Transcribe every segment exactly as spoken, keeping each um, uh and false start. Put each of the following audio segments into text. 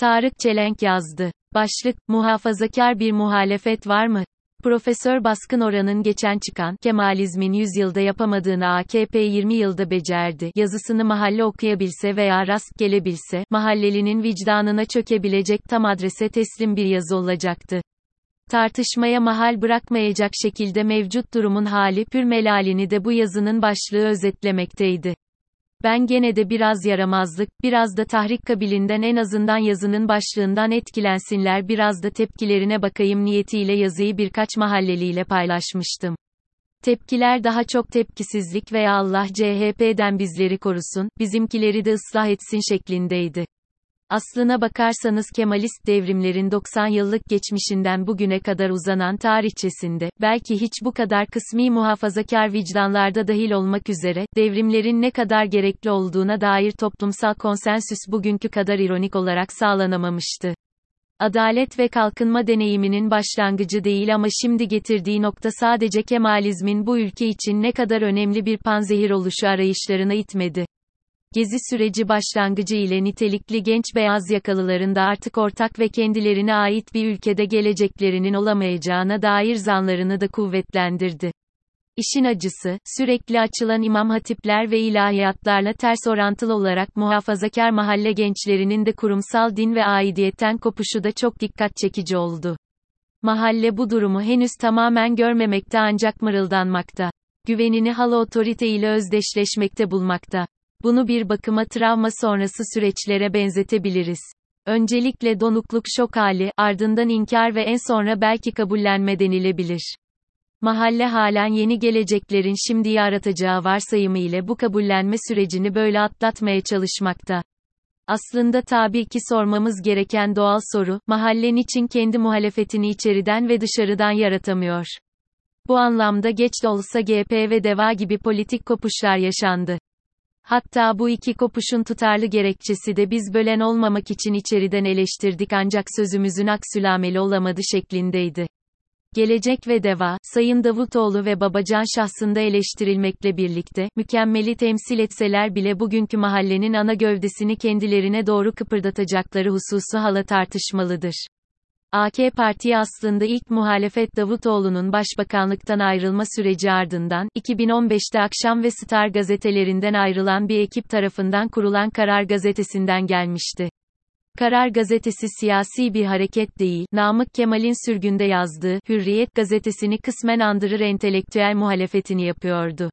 Tarık Çelenk yazdı. Başlık: Muhafazakar bir muhalefet var mı? Profesör Baskın Oran'ın geçen çıkan, Kemalizmin yüz yılda yapamadığını A K P yirmi yılda becerdi yazısını mahalle okuyabilse veya rast gelebilse, mahallelinin vicdanına çökebilecek tam adrese teslim bir yazı olacaktı. Tartışmaya mahal bırakmayacak şekilde mevcut durumun hali pür melalini de bu yazının başlığı özetlemekteydi. Ben gene de biraz yaramazlık, biraz da tahrik kabilinden en azından yazının başlığından etkilensinler, biraz da tepkilerine bakayım niyetiyle yazıyı birkaç mahalleliyle paylaşmıştım. Tepkiler daha çok tepkisizlik veya Allah C H P'den bizleri korusun, bizimkileri de ıslah etsin şeklindeydi. Aslına bakarsanız Kemalist devrimlerin doksan yıllık geçmişinden bugüne kadar uzanan tarihçesinde, belki hiç bu kadar kısmi muhafazakar vicdanlarda dahil olmak üzere, devrimlerin ne kadar gerekli olduğuna dair toplumsal konsensüs bugünkü kadar ironik olarak sağlanamamıştı. Adalet ve kalkınma deneyiminin başlangıcı değil ama şimdi getirdiği nokta sadece Kemalizmin bu ülke için ne kadar önemli bir panzehir oluşu arayışlarına itmedi. Gezi süreci başlangıcı ile nitelikli genç beyaz yakalıların da artık ortak ve kendilerine ait bir ülkede geleceklerinin olamayacağına dair zanlarını da kuvvetlendirdi. İşin acısı, sürekli açılan imam hatipler ve ilahiyatlarla ters orantılı olarak muhafazakar mahalle gençlerinin de kurumsal din ve aidiyetten kopuşu da çok dikkat çekici oldu. Mahalle bu durumu henüz tamamen görmemekte ancak mırıldanmakta. Güvenini hala otorite ile özdeşleşmekte bulmakta. Bunu bir bakıma travma sonrası süreçlere benzetebiliriz. Öncelikle donukluk şok hali, ardından inkar ve en sonra belki kabullenme denilebilir. Mahalle halen yeni geleceklerin şimdi yaratacağı varsayımı ile bu kabullenme sürecini böyle atlatmaya çalışmakta. Aslında tabii ki sormamız gereken doğal soru, mahalle niçin kendi muhalefetini içeriden ve dışarıdan yaratamıyor? Bu anlamda geç de olsa G P ve DEVA gibi politik kopuşlar yaşandı. Hatta bu iki kopuşun tutarlı gerekçesi de biz bölen olmamak için içeriden eleştirdik ancak sözümüzün aksülameli olamadı şeklindeydi. Gelecek ve DEVA, Sayın Davutoğlu ve Babacan şahsında eleştirilmekle birlikte, mükemmeli temsil etseler bile bugünkü mahallenin ana gövdesini kendilerine doğru kıpırdatacakları hususu hala tartışmalıdır. A K Parti'ye aslında ilk muhalefet Davutoğlu'nun başbakanlıktan ayrılma süreci ardından, iki bin on beşte Akşam ve Star gazetelerinden ayrılan bir ekip tarafından kurulan Karar Gazetesi'nden gelmişti. Karar Gazetesi siyasi bir hareket değil, Namık Kemal'in sürgünde yazdığı, Hürriyet gazetesini kısmen andırır entelektüel muhalefetini yapıyordu.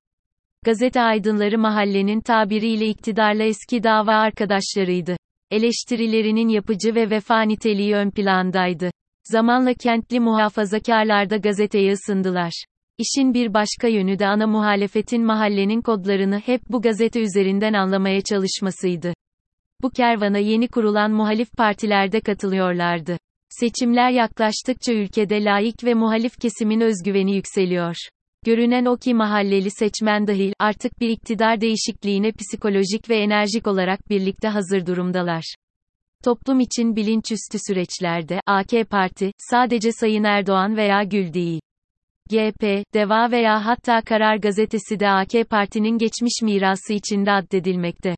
Gazete aydınları mahallenin tabiriyle iktidarla eski dava arkadaşlarıydı. Eleştirilerinin yapıcı ve vefa niteliği ön plandaydı. Zamanla kentli muhafazakarlar da gazeteye ısındılar. İşin bir başka yönü de ana muhalefetin mahallenin kodlarını hep bu gazete üzerinden anlamaya çalışmasıydı. Bu kervana yeni kurulan muhalif partiler de katılıyorlardı. Seçimler yaklaştıkça ülkede laik ve muhalif kesimin özgüveni yükseliyor. Görünen o ki mahalleli seçmen dahil, artık bir iktidar değişikliğine psikolojik ve enerjik olarak birlikte hazır durumdalar. Toplum için bilinçüstü süreçlerde, A K Parti, sadece Sayın Erdoğan veya Gül değil. G P, DEVA veya hatta Karar Gazetesi de A K Parti'nin geçmiş mirası içinde addedilmekte.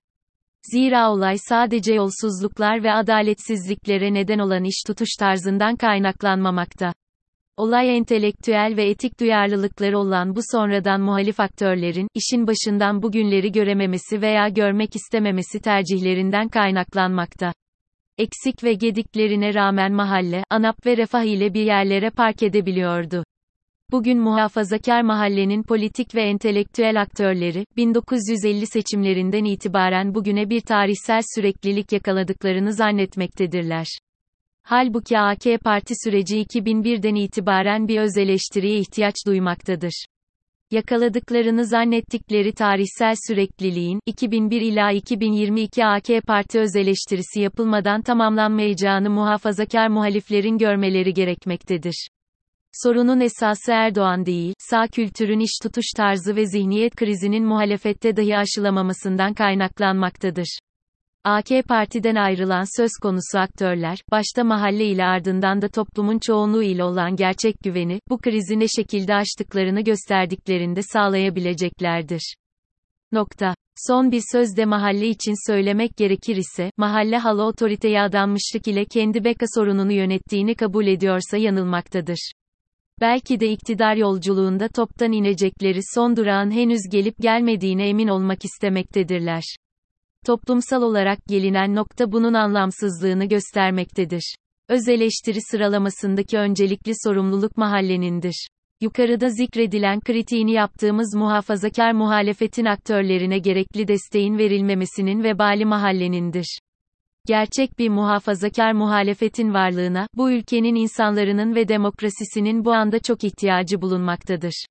Zira olay sadece yolsuzluklar ve adaletsizliklere neden olan iş tutuş tarzından kaynaklanmamakta. Olay entelektüel ve etik duyarlılıkları olan bu sonradan muhalif aktörlerin, işin başından bugünleri görememesi veya görmek istememesi tercihlerinden kaynaklanmakta. Eksik ve gediklerine rağmen mahalle, ANAP ve Refah ile bir yerlere park edebiliyordu. Bugün muhafazakar mahallenin politik ve entelektüel aktörleri, bin dokuz yüz elli seçimlerinden itibaren bugüne bir tarihsel süreklilik yakaladıklarını zannetmektedirler. Halbuki A K Parti süreci iki bin birden itibaren bir öz eleştiriye ihtiyaç duymaktadır. Yakaladıklarını zannettikleri tarihsel sürekliliğin, iki bin bir ila iki bin yirmi iki A K Parti öz eleştirisi yapılmadan tamamlanmayacağını muhafazakar muhaliflerin görmeleri gerekmektedir. Sorunun esası Erdoğan değil, sağ kültürün iş tutuş tarzı ve zihniyet krizinin muhalefette dahi aşılamamasından kaynaklanmaktadır. A K Parti'den ayrılan söz konusu aktörler, başta mahalle ile ardından da toplumun çoğunluğu ile olan gerçek güveni, bu krizi ne şekilde aştıklarını gösterdiklerinde sağlayabileceklerdir. Nokta. Son bir söz de mahalle için söylemek gerekir ise, mahalle halı otoriteye adanmışlık ile kendi beka sorununu yönettiğini kabul ediyorsa yanılmaktadır. Belki de iktidar yolculuğunda toptan inecekleri son durağın henüz gelip gelmediğine emin olmak istemektedirler. Toplumsal olarak gelinen nokta bunun anlamsızlığını göstermektedir. Öz eleştiri sıralamasındaki öncelikli sorumluluk mahallenindir. Yukarıda zikredilen kritiğini yaptığımız muhafazakar muhalefetin aktörlerine gerekli desteğin verilmemesinin vebali mahallenindir. Gerçek bir muhafazakar muhalefetin varlığına, bu ülkenin insanlarının ve demokrasisinin bu anda çok ihtiyacı bulunmaktadır.